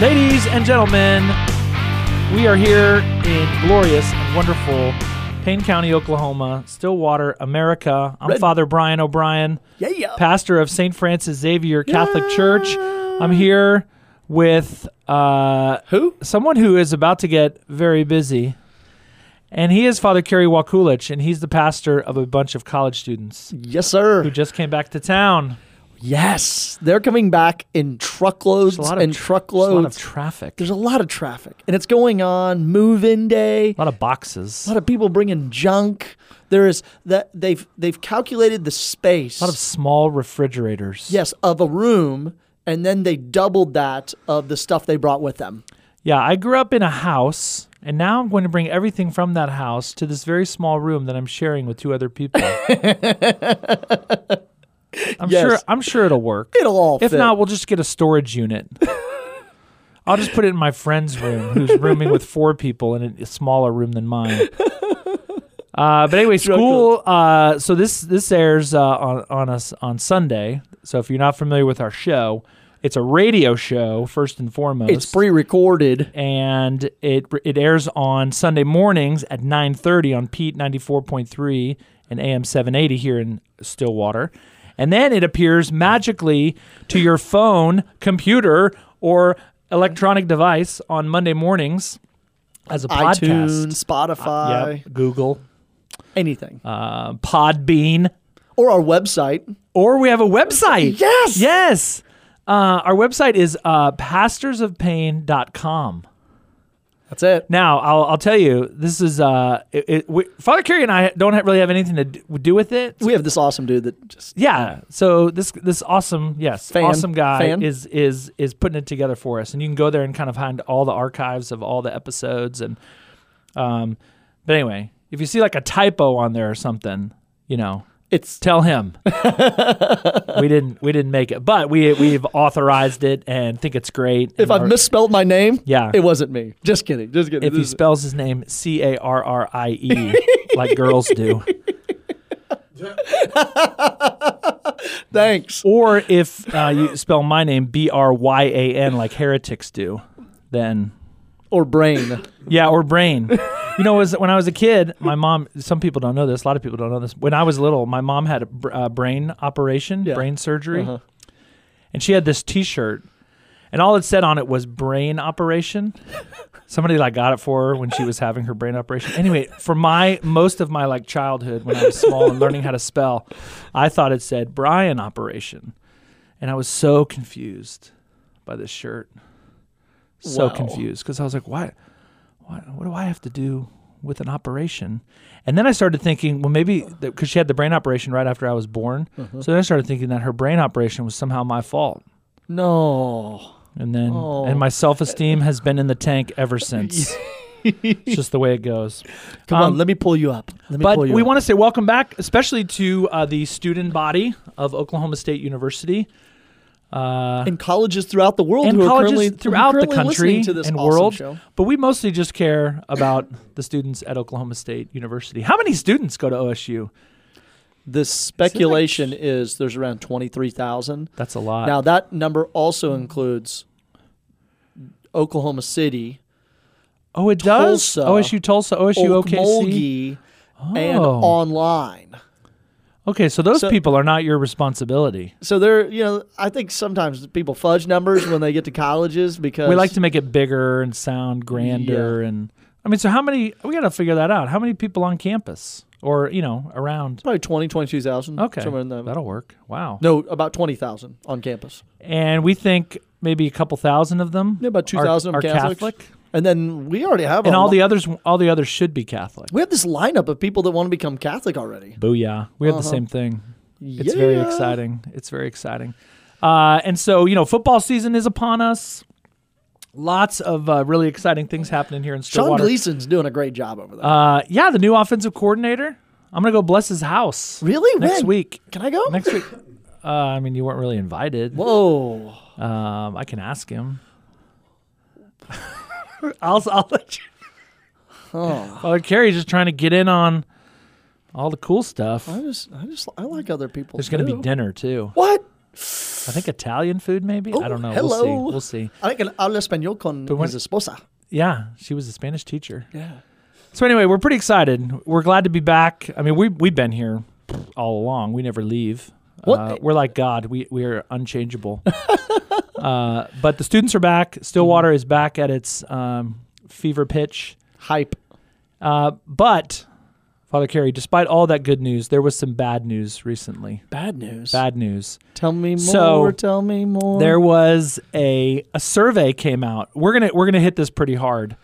Ladies and gentlemen, we are here in glorious and wonderful Payne County, Oklahoma, Stillwater, America. I'm Father Brian O'Brien, pastor of St. Francis Xavier Catholic Church. I'm here with someone who is about to get very busy. And he is Father Kerry Wakulich, and he's the pastor of a bunch of college students. Yes, sir. Who just came back to town. Yes. They're coming back in truckloads and truckloads. There's a lot of traffic. And it's going on move-in day. A lot of boxes. A lot of people bringing junk. There is that they've calculated the space. A lot of small refrigerators. Yes, of a room, and then they doubled that of the stuff they brought with them. Yeah, I grew up in a house, and now I'm going to bring everything from that house to this very small room that I'm sharing with two other people. I'm sure it'll work. It'll all fit. If not, we'll just get a storage unit. I'll just put it in my friend's room, who's rooming with four people in a smaller room than mine. But anyway, school. So this airs on us on Sunday. So if you're not familiar with our show, it's a radio show first and foremost. It's pre-recorded, and it airs on Sunday mornings at 9:30 on Pete 94.3 and AM 780 here in Stillwater. And then it appears magically to your phone, computer, or electronic device on Monday mornings as a podcast. iTunes, Spotify. Google. Anything. Podbean. Or our website. Or we have a website. Yes. Yes. Our website is pastorsofpain.com. That's it. Now, I'll tell you, this is Father Kerry and I don't really have anything to do with it. We have this awesome dude that just So this awesome guy is putting it together for us, and you can go there and kind of find all the archives of all the episodes. And but anyway, if you see like a typo on there or something, you know, it's tell him we didn't make it, but we've authorized it and think it's great. If I've misspelled my name, it wasn't me. Just kidding. If he spells his name Carrie, like girls do. Thanks. Or if you spell my name Bryan, like heretics do, then. Or brain. Yeah, or brain. You know, when I was a kid, my mom, some people don't know this, a lot of people don't know this. When I was little, my mom had a brain operation, brain surgery, and she had this T-shirt, and all it said on it was brain operation. Somebody like got it for her when she was having her brain operation. Anyway, for most of my like childhood, when I was small and learning how to spell, I thought it said Brian operation, and I was so confused by this shirt. So confused, because I was like, why? What do I have to do with an operation? And then I started thinking, well, maybe because she had the brain operation right after I was born. So then I started thinking that her brain operation was somehow my fault. No. And then and my self-esteem has been in the tank ever since. It's just the way it goes. Come on, let me pull you up. But we want to say welcome back, especially to the student body of Oklahoma State University. And colleges throughout the world and who colleges are currently, throughout the country to this and awesome world show. But we mostly just care about the students at Oklahoma State University. How many students go to OSU? The speculation is there's around 23,000. That's a lot. Now that number also includes Oklahoma City. Oh, it does? OSU Tulsa, OSU Okmulgee, OKC, and online. Okay, so those people are not your responsibility. So they're, you know, I think sometimes people fudge numbers when they get to colleges because we like to make it bigger and sound grander, and I mean, so how many? We got to figure that out. How many people on campus, or you know, around? Probably 22,000. Okay, somewhere in that'll work. Wow. No, about 20,000 on campus, and we think maybe a couple thousand of them. Yeah, about 2,000 are Catholic. And then we already have, and all the others should be Catholic. We have this lineup of people that want to become Catholic already. Booyah! We have the same thing. It's very exciting. And so, you know, football season is upon us. Lots of really exciting things happening here in Stillwater. Sean Gleason's doing a great job over there. Yeah, the new offensive coordinator. I'm gonna go bless his house. Really? Next week? Can I go? Next week? I mean, you weren't really invited. Whoa! I can ask him. I'll let you. Father Kerry's just trying to get in on all the cool stuff. I like other people. There's going to be dinner too. What? I think Italian food, maybe. Oh, I don't know. Hello. We'll see. I think habla español con his esposa. Yeah, she was a Spanish teacher. Yeah. So anyway, we're pretty excited. We're glad to be back. I mean, we've been here all along. We never leave. We're like God. We are unchangeable. But the students are back. Stillwater is back at its fever pitch. Hype. But, Father Kerry, despite all that good news, there was some bad news recently. Bad news? Bad news. Tell me more. So, tell me more. There was a survey came out. We're gonna hit this pretty hard.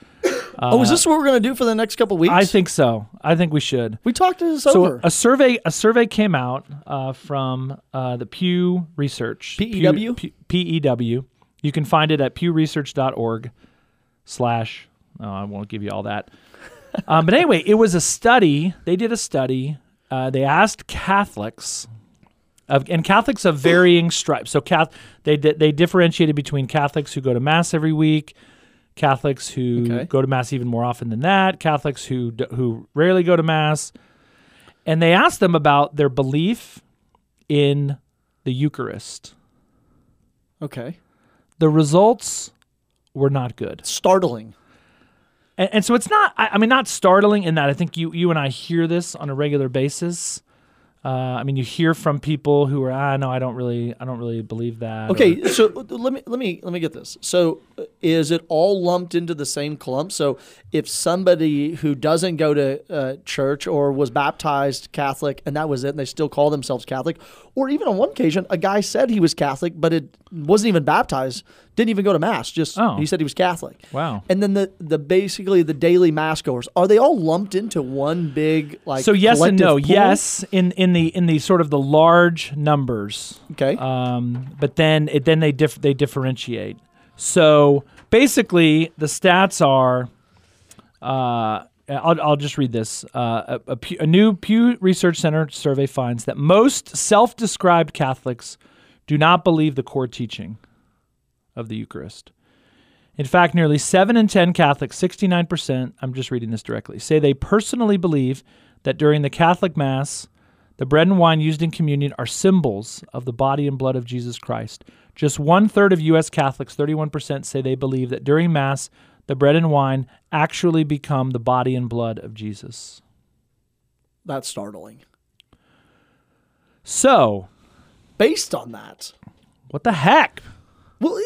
Is this what we're going to do for the next couple weeks? I think so. I think we should. We talked this over. So a survey came out from the Pew Research. PEW? PEW. You can find it at pewresearch.org/ I won't give you all that. But anyway, it was a study. They did a study. They asked Catholics, and Catholics of varying stripes. So they differentiated between Catholics who go to Mass every week, Catholics who go to Mass even more often than that, Catholics who rarely go to Mass, and they asked them about their belief in the Eucharist. Okay. The results were not good. Startling. And so it's not, I mean, not startling in that I think you and I hear this on a regular basis. I mean, you hear from people who are, no, I don't really believe that. Okay, so let me get this. So, is it all lumped into the same clump? So, if somebody who doesn't go to church or was baptized Catholic and that was it, and they still call themselves Catholic, or even on one occasion, a guy said he was Catholic, but it wasn't even baptized, didn't even go to Mass, just he said he was Catholic. Wow. And then the basically the daily Mass goers, are they all lumped into one big like so yes and no. Pool? Yes, in the sort of the large numbers. Okay. But then they differentiate. So basically the stats are I'll just read this. A new Pew Research Center survey finds that most self-described Catholics do not believe the core teaching of the Eucharist. In fact, nearly 7 in 10 Catholics, 69%, I'm just reading this directly, say they personally believe that during the Catholic Mass, the bread and wine used in communion are symbols of the body and blood of Jesus Christ. Just one-third of U.S. Catholics, 31%, say they believe that during Mass, the bread and wine actually become the body and blood of Jesus. That's startling. So, based on that, what the heck? Well,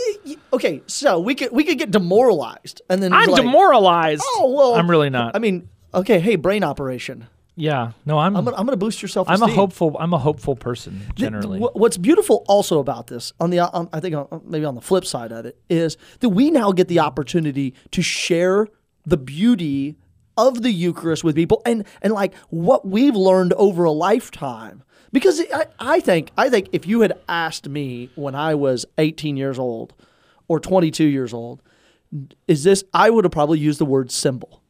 okay, so we could get demoralized, and then I'm like, demoralized. Oh well, I'm really not. I mean, okay, hey, brain operation. Yeah, no, I'm gonna boost your self-esteem. I'm a hopeful person generally. What's beautiful also about this, I think maybe on the flip side of it, is that we now get the opportunity to share the beauty of the Eucharist with people, and like what we've learned over a lifetime. Because I think if you had asked me when I was 18 years old or 22 years old, I would have probably used the word symbol.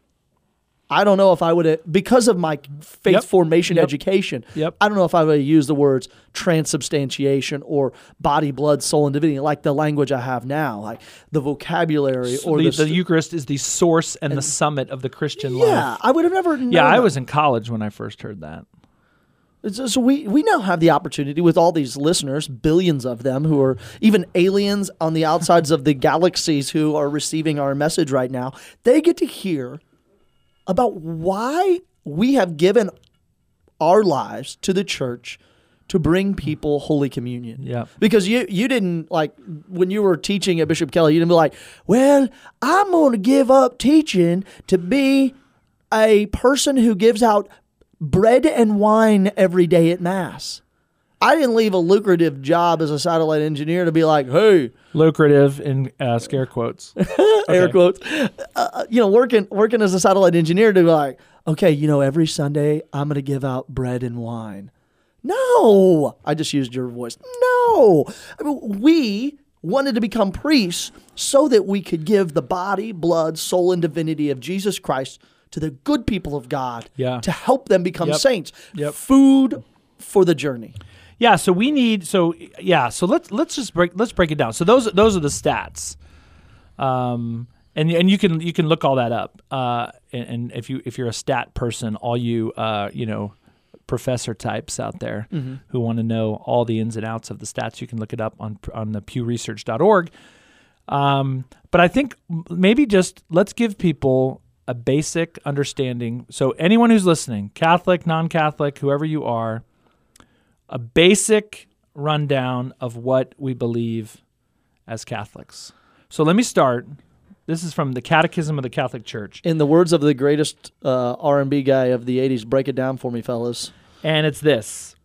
I don't know if I would have, because of my faith formation education, I don't know if I would have used the words transubstantiation or body, blood, soul, and divinity, like the language I have now, like the vocabulary. So the Eucharist is the source and the summit of the Christian life. Yeah, I would have never known. Yeah, I was in college when I first heard that. So we now have the opportunity with all these listeners, billions of them, who are even aliens on the outsides of the galaxies who are receiving our message right now. They get to hear about why we have given our lives to the church to bring people Holy Communion. Yeah. Because you didn't, like, when you were teaching at Bishop Kelly, you didn't be like, well, I'm going to give up teaching to be a person who gives out bread and wine every day at Mass. I didn't leave a lucrative job as a satellite engineer to be like, hey. Lucrative in scare quotes. Air quotes. Working as a satellite engineer to be like, okay, every Sunday I'm going to give out bread and wine. No. I just used your voice. No. I mean, we wanted to become priests so that we could give the body, blood, soul, and divinity of Jesus Christ to the good people of God, to help them become saints. Yep. Food for the journey. Yeah, so we need. So let's break it down. So those are the stats, and you can look all that up. And if you're a stat person, all you professor types out there mm-hmm. who want to know all the ins and outs of the stats. You can look it up on the pewresearch.org. But I think maybe just let's give people a basic understanding. So anyone who's listening, Catholic, non-Catholic, whoever you are, a basic rundown of what we believe as Catholics. So let me start. This is from the Catechism of the Catholic Church. In the words of the greatest R&B guy of the 80s, break it down for me, fellas. And it's this.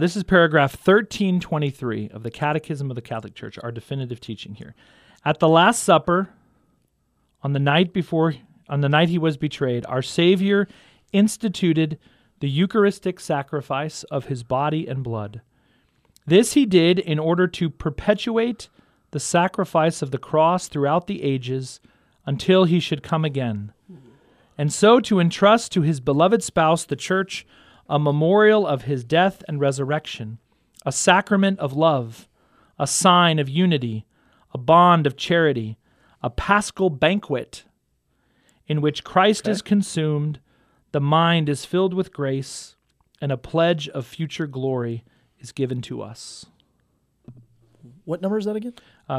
This is paragraph 1323 of the Catechism of the Catholic Church, our definitive teaching here. At the Last Supper, on the night he was betrayed, our Savior instituted the Eucharistic sacrifice of his body and blood. This he did in order to perpetuate the sacrifice of the cross throughout the ages until he should come again, and so to entrust to his beloved spouse, the Church, a memorial of his death and resurrection, a sacrament of love, a sign of unity, a bond of charity, a paschal banquet in which Christ is consumed, the mind is filled with grace, and a pledge of future glory is given to us. What number is that again?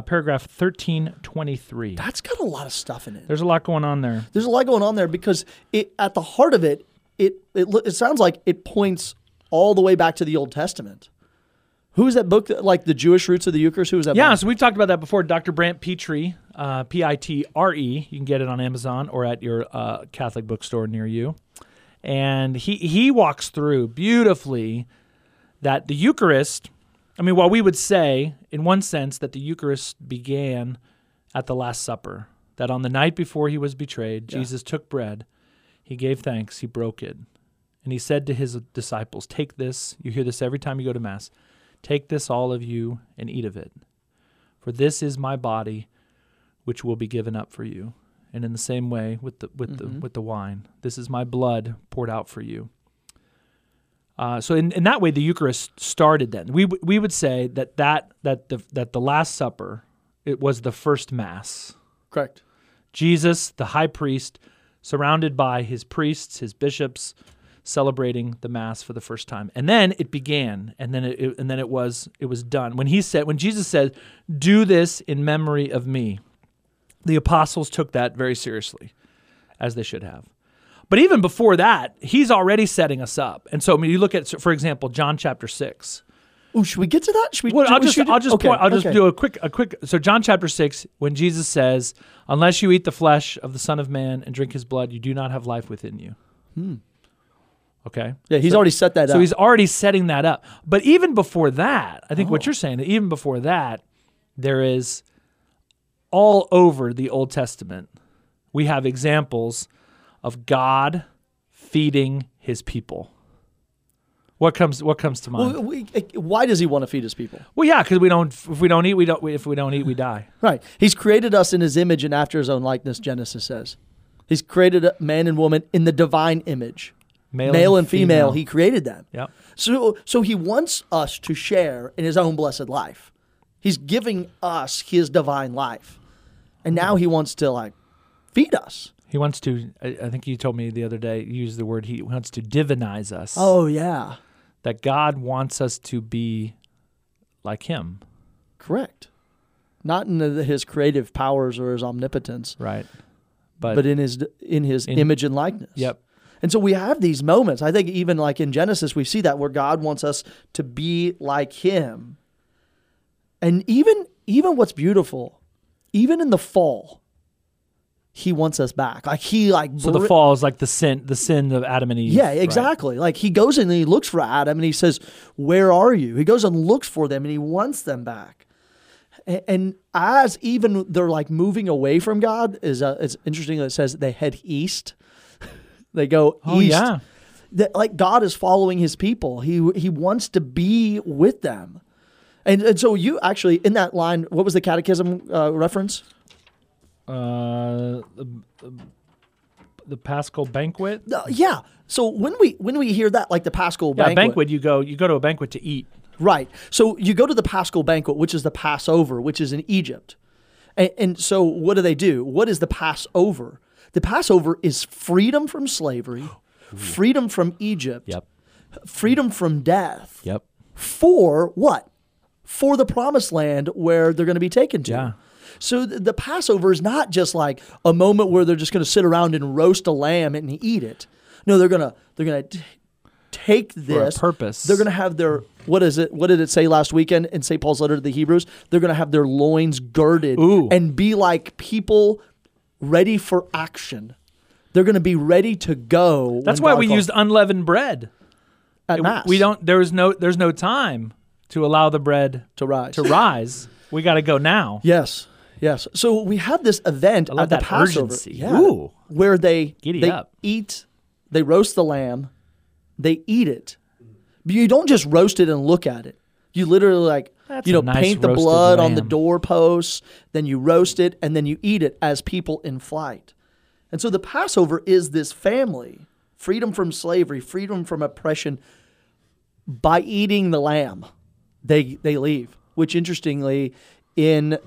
Paragraph 1323. That's got a lot of stuff in it. There's a lot going on there. There's a lot going on there because at the heart of it, it sounds like it points all the way back to the Old Testament. Who's that book, like The Jewish Roots of the Eucharist? Who was that book? Yeah, so we've talked about that before. Dr. Brant Pitre, P-I-T-R-E. You can get it on Amazon or at your Catholic bookstore near you. And he walks through beautifully that the Eucharist... I mean, while we would say, in one sense, that the Eucharist began at the Last Supper, that on the night before he was betrayed, Jesus took bread, he gave thanks, he broke it, and he said to his disciples, take this, you hear this every time you go to Mass, take this, all of you, and eat of it, for this is my body, which will be given up for you. And in the same way with the wine, this is my blood poured out for you. So in that way, the Eucharist started then. We would say that the Last Supper, it was the first Mass. Correct. Jesus, the high priest, surrounded by his priests, his bishops, celebrating the Mass for the first time. And then it began, and then it was done. When Jesus said, "Do this in memory of me," the apostles took that very seriously, as they should have. But even before that, he's already setting us up. And so, I mean, you look at, for example, John chapter 6. Oh, should we get to that? I'll just do a quick. So John chapter 6, when Jesus says, "Unless you eat the flesh of the Son of Man and drink his blood, you do not have life within you." Okay. Yeah, he's already set that up. So he's already setting that up. But even before that, I think what you're saying, even before that, there is all over the Old Testament, we have examples of God feeding his people. What comes to mind? Well, why does he want to feed his people? Well, yeah, because if we don't eat, we die. Right. He's created us in his image and after his own likeness, Genesis says. He's created a man and woman in the divine image. Male and female, he created them. Yep. So he wants us to share in his own blessed life. He's giving us his divine life. And now he wants to feed us. He wants to, I think you told me the other day, use the word, he wants to divinize us. Oh, yeah. That God wants us to be like him. Correct. Not in his creative powers or his omnipotence. Right. But in his image and likeness. Yep. And so we have these moments. I think even in Genesis, we see that where God wants us to be like him. And even what's beautiful, even in the fall, he wants us back. So the fall is the sin of Adam and Eve. Yeah, exactly. Right? He goes and he looks for Adam and he says, "Where are you?" He goes and looks for them and he wants them back. And as even they're moving away from God, it's interesting that it says they head east. They go east. Oh, yeah. God is following his people. He wants to be with them. And so you actually, in that line, what was the Catechism reference? The Paschal banquet. Yeah. So when we hear that, the Paschal banquet, you go to a banquet to eat. Right. So you go to the Paschal banquet, which is the Passover, which is in Egypt. And so what do they do? What is the Passover? The Passover is freedom from slavery, freedom from Egypt, freedom from death, for what? For the promised land where they're going to be taken to. Yeah. So the Passover is not just like a moment where they're just going to sit around and roast a lamb and eat it. No, they're going to take this. For a purpose. They're going to have their, what is it? What did it say last weekend in St. Paul's letter to the Hebrews? They're going to have their loins girded and be like people ready for action. They're going to be ready to go. That's why we used unleavened bread at Mass. We don't. There's no time to allow the bread to rise. We got to go now. Yes. So we have this event at the Passover, where they eat, they roast the lamb, they eat it. But you don't just roast it and look at it. You literally paint the blood on the doorposts, then you roast it, and then you eat it as people in flight. And so the Passover is this family, freedom from slavery, freedom from oppression. By eating the lamb, they leave. Which interestingly, in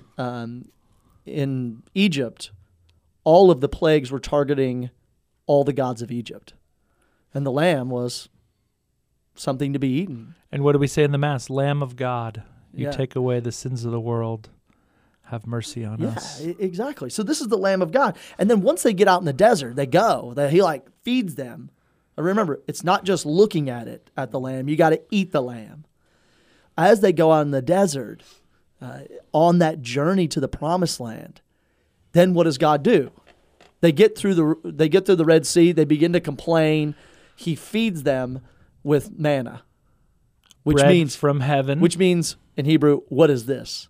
Egypt, all of the plagues were targeting all the gods of Egypt, and the lamb was something to be eaten. And what do we say in the Mass? Lamb of God, you take away the sins of the world. Have mercy on us. Yeah, exactly. So this is the Lamb of God. And then once they get out in the desert, they go. He feeds them. And remember, it's not just looking at the lamb. You got to eat the lamb. As they go out in the desert, on that journey to the promised land, then what does God do? They get through the Red Sea. They begin to complain. He feeds them with manna, which means from heaven. Which means in Hebrew, what is this?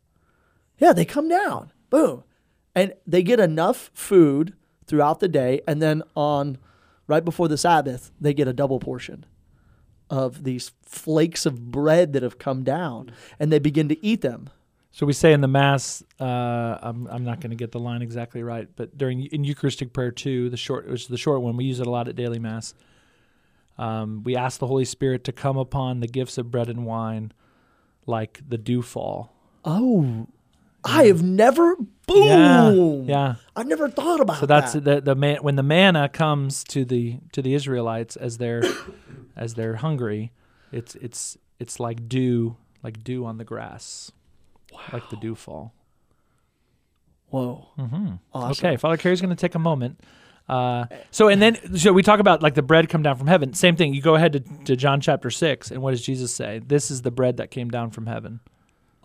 Yeah, they come down, boom, and they get enough food throughout the day, and then right before the Sabbath, they get a double portion of these flakes of bread that have come down, and they begin to eat them. So we say in the Mass, I'm not going to get the line exactly right, but in Eucharistic prayer too, which is the short one, we use it a lot at daily Mass. We ask the Holy Spirit to come upon the gifts of bread and wine, like the dewfall. Oh. I have never, boom. Yeah. I've never thought about that. So that's when the manna comes to the Israelites as they're hungry, it's like dew on the grass. Wow. Like the dewfall. Whoa. Mm-hmm. Awesome. Okay, Father Kerry's going to take a moment. So we talk about the bread come down from heaven. Same thing. You go ahead to John chapter 6, and what does Jesus say? This is the bread that came down from heaven.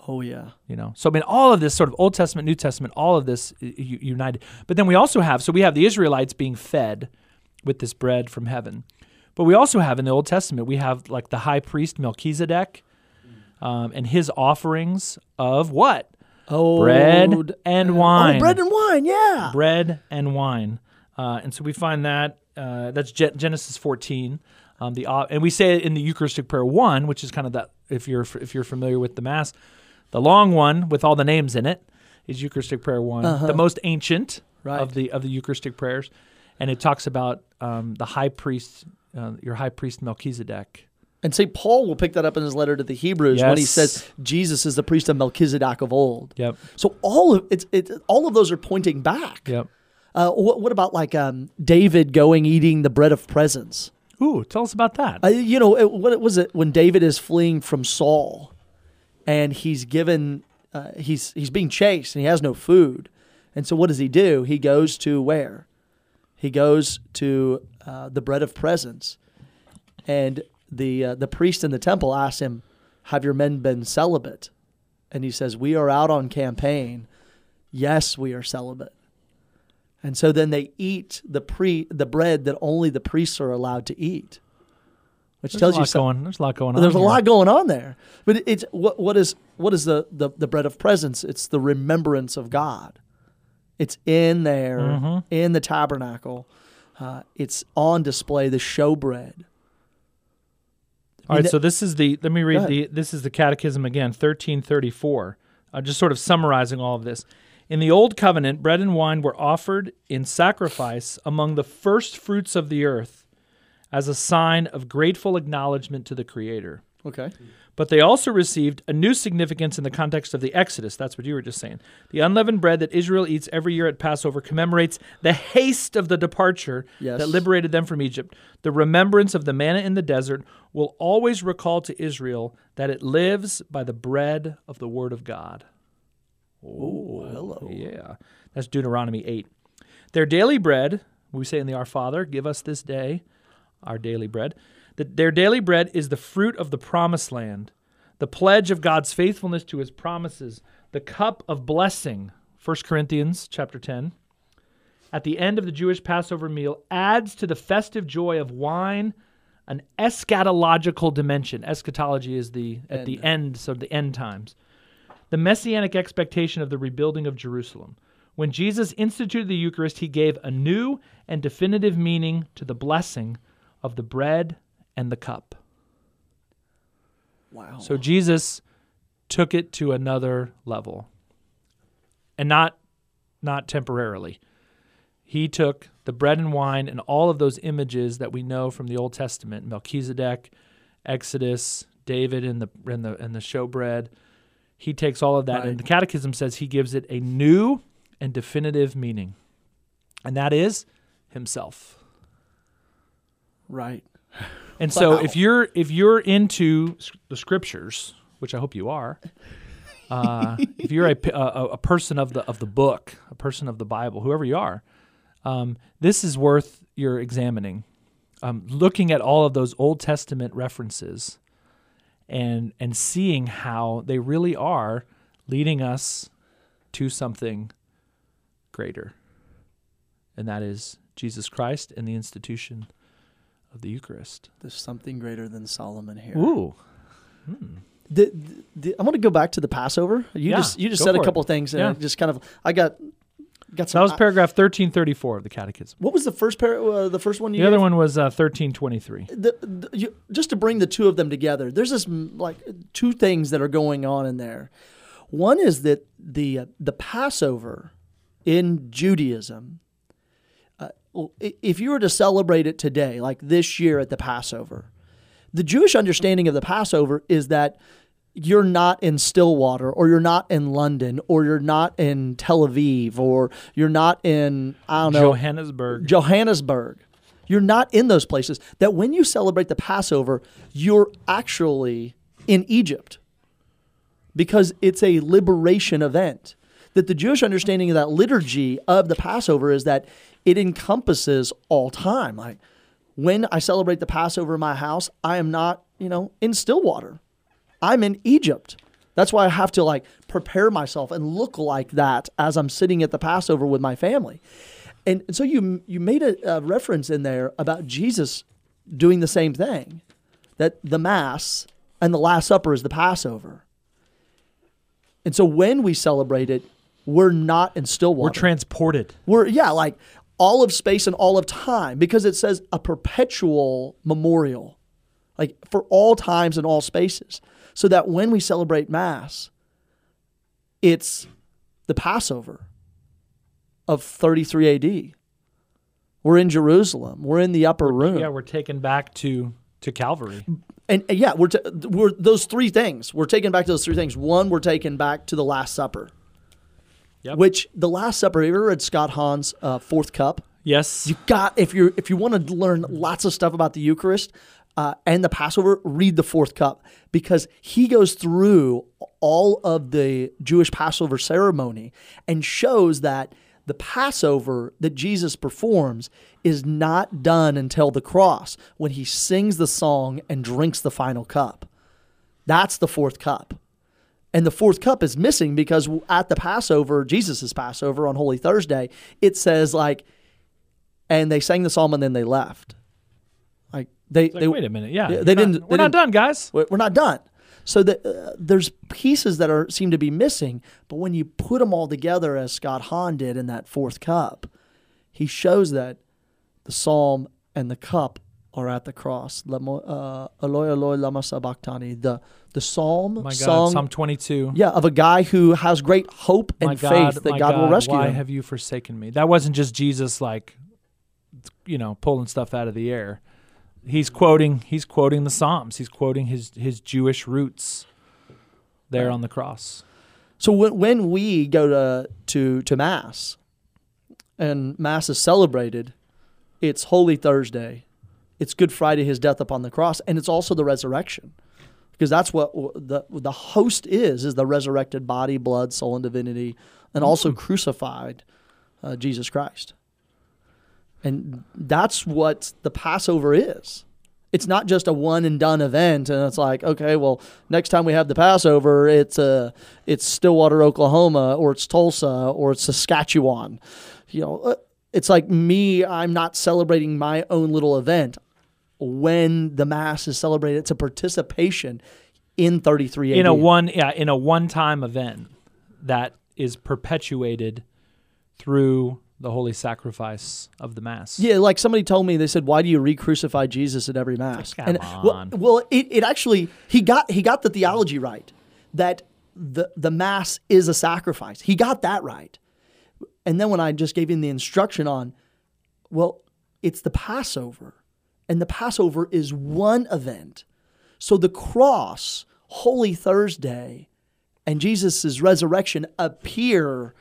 Oh, yeah. So, all of this sort of Old Testament, New Testament, all of this united. But then we also have, the Israelites being fed with this bread from heaven. But we also have in the Old Testament, we have the high priest Melchizedek and his offerings of what? Oh, bread and wine. Oh, bread and wine, yeah. Bread and wine. And so we find that, that's Genesis 14. And we say it in the Eucharistic Prayer 1, which is kind of that, if you're familiar with the Mass, the long one with all the names in it is Eucharistic Prayer 1, the most ancient of the Eucharistic prayers, and it talks about the high priest, your high priest Melchizedek. And St. Paul will pick that up in his letter to the Hebrews when he says Jesus is the priest of Melchizedek of old. Yep. So all of those are pointing back. Yep. What about David eating the bread of presence? Ooh, tell us about that. What was it when David is fleeing from Saul? And he's given, he's being chased, and he has no food. And so, what does he do? He goes to where? He goes to the bread of presence, and the priest in the temple asks him, "Have your men been celibate?" And he says, "We are out on campaign. Yes, we are celibate." And so then they eat the bread that only the priests are allowed to eat. Which tells you something. There's a lot going on. There's a lot going on there. But it's what is the bread of presence? It's the remembrance of God. It's in there, in the tabernacle. It's on display, the showbread. All right, so this is the Catechism again, 1334. Just sort of summarizing all of this. In the Old Covenant, bread and wine were offered in sacrifice among the first fruits of the earth, as a sign of grateful acknowledgement to the Creator. Okay. But they also received a new significance in the context of the Exodus. That's what you were just saying. The unleavened bread that Israel eats every year at Passover commemorates the haste of the departure that liberated them from Egypt. The remembrance of the manna in the desert will always recall to Israel that it lives by the bread of the Word of God. Oh, hello. Yeah. That's Deuteronomy 8. Their daily bread, we say in the Our Father, give us this day our daily bread. Their daily bread is the fruit of the promised land, the pledge of God's faithfulness to his promises, the cup of blessing, 1 Corinthians chapter 10, at the end of the Jewish Passover meal, adds to the festive joy of wine an eschatological dimension. Eschatology is the at the end, so the end times. The messianic expectation of the rebuilding of Jerusalem. When Jesus instituted the Eucharist, he gave a new and definitive meaning to the blessing of the bread and the cup. Wow. So Jesus took it to another level. And not temporarily. He took the bread and wine and all of those images that we know from the Old Testament, Melchizedek, Exodus, David and the showbread. He takes all of that, and the Catechism says he gives it a new and definitive meaning. And that is himself. Right. And so if you're into the Scriptures, which I hope you are, if you're a person of the book, a person of the Bible, whoever you are, this is worth your examining. Looking at all of those Old Testament references and seeing how they really are leading us to something greater, and that is Jesus Christ and the institution of the Eucharist. There's something greater than Solomon here. Ooh. Hmm. I want to go back to the Passover. You just said a couple of things, and I just kind of I got some. That was paragraph 1334 of the Catechism. What was the first one? The other one was 1323. Just to bring the two of them together, there's this like two things that are going on in there. One is that the Passover in Judaism. If you were to celebrate it today, like this year at the Passover, the Jewish understanding of the Passover is that you're not in Stillwater, or you're not in London, or you're not in Tel Aviv, or you're not in, I don't know, Johannesburg. You're not in those places. That when you celebrate the Passover, you're actually in Egypt because it's a liberation event. That the Jewish understanding of that liturgy of the Passover is that it encompasses all time. Like when I celebrate the Passover in my house, I am not, in Stillwater. I'm in Egypt. That's why I have to like prepare myself and look like that as I'm sitting at the Passover with my family. And so you made a reference in there about Jesus doing the same thing, that the Mass and the Last Supper is the Passover. And so when we celebrate it, we're not in Stillwater. We're transported. We're all of space and all of time, because it says a perpetual memorial, like for all times and all spaces. So that when we celebrate Mass, it's the Passover of 33 AD. We're in Jerusalem. We're in the upper room. Yeah, we're taken back to Calvary. And we're those three things. We're taken back to those three things. One, we're taken back to the Last Supper. Yep. Which the Last Supper, have you ever read Scott Hahn's Fourth Cup? Yes. If you want to learn lots of stuff about the Eucharist and the Passover, read the Fourth Cup, because he goes through all of the Jewish Passover ceremony and shows that the Passover that Jesus performs is not done until the cross, when he sings the song and drinks the final cup. That's the Fourth Cup. And the Fourth Cup is missing because at the Passover, Jesus' Passover on Holy Thursday, it says and they sang the psalm and then they left. Wait a minute, yeah. We're not done, guys. We're not done. So that there's pieces that seem to be missing, but when you put them all together, as Scott Hahn did in that Fourth Cup, he shows that the psalm and the cup are at the cross. Eloi, Eloi, lama sabachthani. The psalm, Psalm 22. Yeah, of a guy who has great hope and faith that God will rescue him. Why have you forsaken me? That wasn't just Jesus pulling stuff out of the air. He's quoting the Psalms. He's quoting his Jewish roots there on the cross. So when we go to Mass, and Mass is celebrated, it's Holy Thursday, it's Good Friday, his death upon the cross, and it's also the resurrection, because that's what the host is the resurrected body, blood, soul, and divinity, and also crucified Jesus Christ. And that's what the Passover is. It's not just a one and done event, and it's like, okay, well, next time we have the Passover, it's Stillwater, Oklahoma, or it's Tulsa, or it's Saskatchewan. You know, it's like I'm not celebrating my own little event. When the Mass is celebrated, it's a participation in 33 AD. In a one-time event that is perpetuated through the holy sacrifice of the Mass. Yeah, like somebody told me, they said, "Why do you re-crucify Jesus at every Mass?" Come on. Well, it actually he got the theology right, that the Mass is a sacrifice. He got that right. And then when I just gave him the instruction on, well, it's the Passover, and the Passover is one event. So the cross, Holy Thursday, and Jesus' resurrection appear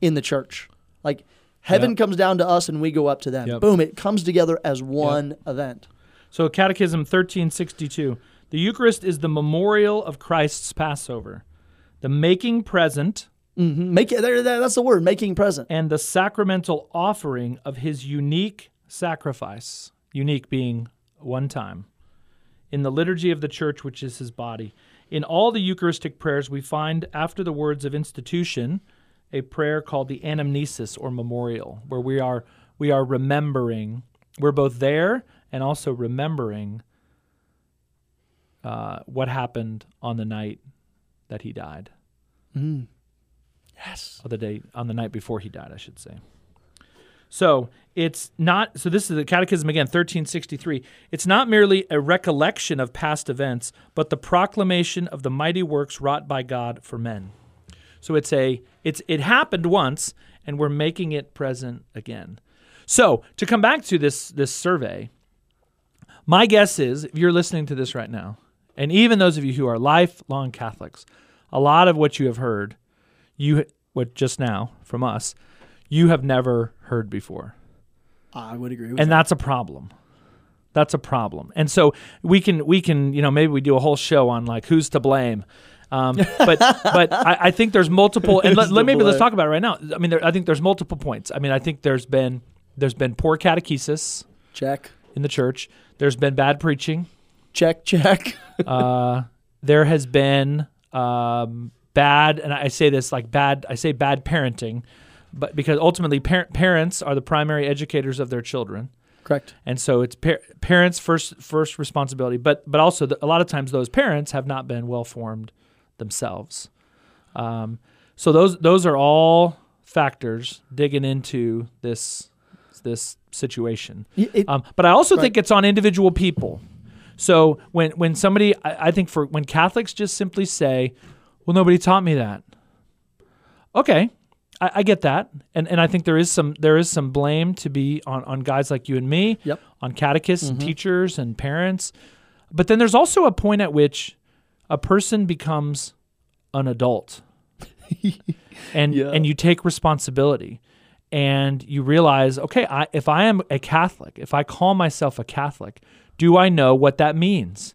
in the church. Like, heaven comes down to us and we go up to them. Yep. Boom, it comes together as one event. So Catechism 1362, the Eucharist is the memorial of Christ's Passover, the making present. Mm-hmm. That's the word, making present. And the sacramental offering of his unique sacrifice, unique being one time, in the liturgy of the church, which is his body. In all the Eucharistic prayers we find, after the words of institution, a prayer called the anamnesis, or memorial, where we are remembering. We're both there and also remembering what happened on the night that he died. Mm. Yes. On the night before he died, I should say. So this is the Catechism again, 1363. It's not merely a recollection of past events, but the proclamation of the mighty works wrought by God for men. So it happened once, and we're making it present again. So to come back to this survey, my guess is, if you're listening to this right now, and even those of you who are lifelong Catholics, a lot of what you have heard, just now from us, you have never heard before. I would agree with that. And that's a problem. That's a problem. And so we can maybe we do a whole show on like who's to blame. But I think there's multiple, and let's talk about it right now. I mean, I think there's multiple points. I mean, I think there's been poor catechesis, check, in the church. There's been bad preaching, check. There has been bad, and I say this like bad. I say bad parenting, but because ultimately parents are the primary educators of their children. Correct. And so it's parents' first responsibility, but also a lot of times those parents have not been well formed themselves. So those are all factors digging into this situation. But I also think it's on individual people. So when somebody, I think when Catholics just simply say, well, nobody taught me that. Okay, I get that. And I think there is some blame to be on guys like you and me, on catechists and teachers and parents. But then there's also a point at which a person becomes an adult, and you take responsibility, and you realize, okay, if I am a Catholic, if I call myself a Catholic, do I know what that means?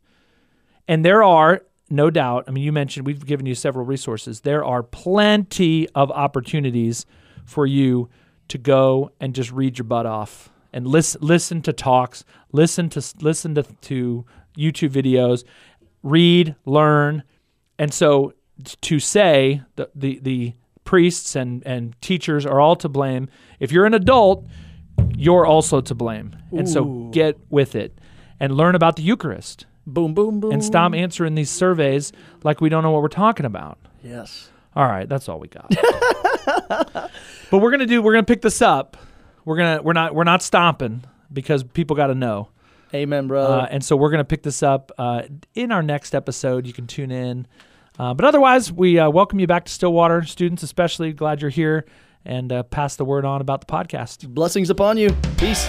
And there are, no doubt, I mean, you mentioned, we've given you several resources. There are plenty of opportunities for you to go and just read your butt off and listen to talks, listen to YouTube videos, read, learn. And so to say the priests and teachers are all to blame, if you're an adult, you're also to blame. Ooh. And so get with it and learn about the Eucharist. Boom, boom, boom. And stop answering these surveys like we don't know what we're talking about. Yes. All right, that's all we got. But we're gonna pick this up. We're not stopping, because people gotta know. Amen, brother. And so we're going to pick this up in our next episode. You can tune in. But otherwise, we welcome you back to Stillwater. Students especially, glad you're here. And pass the word on about the podcast. Blessings upon you. Peace.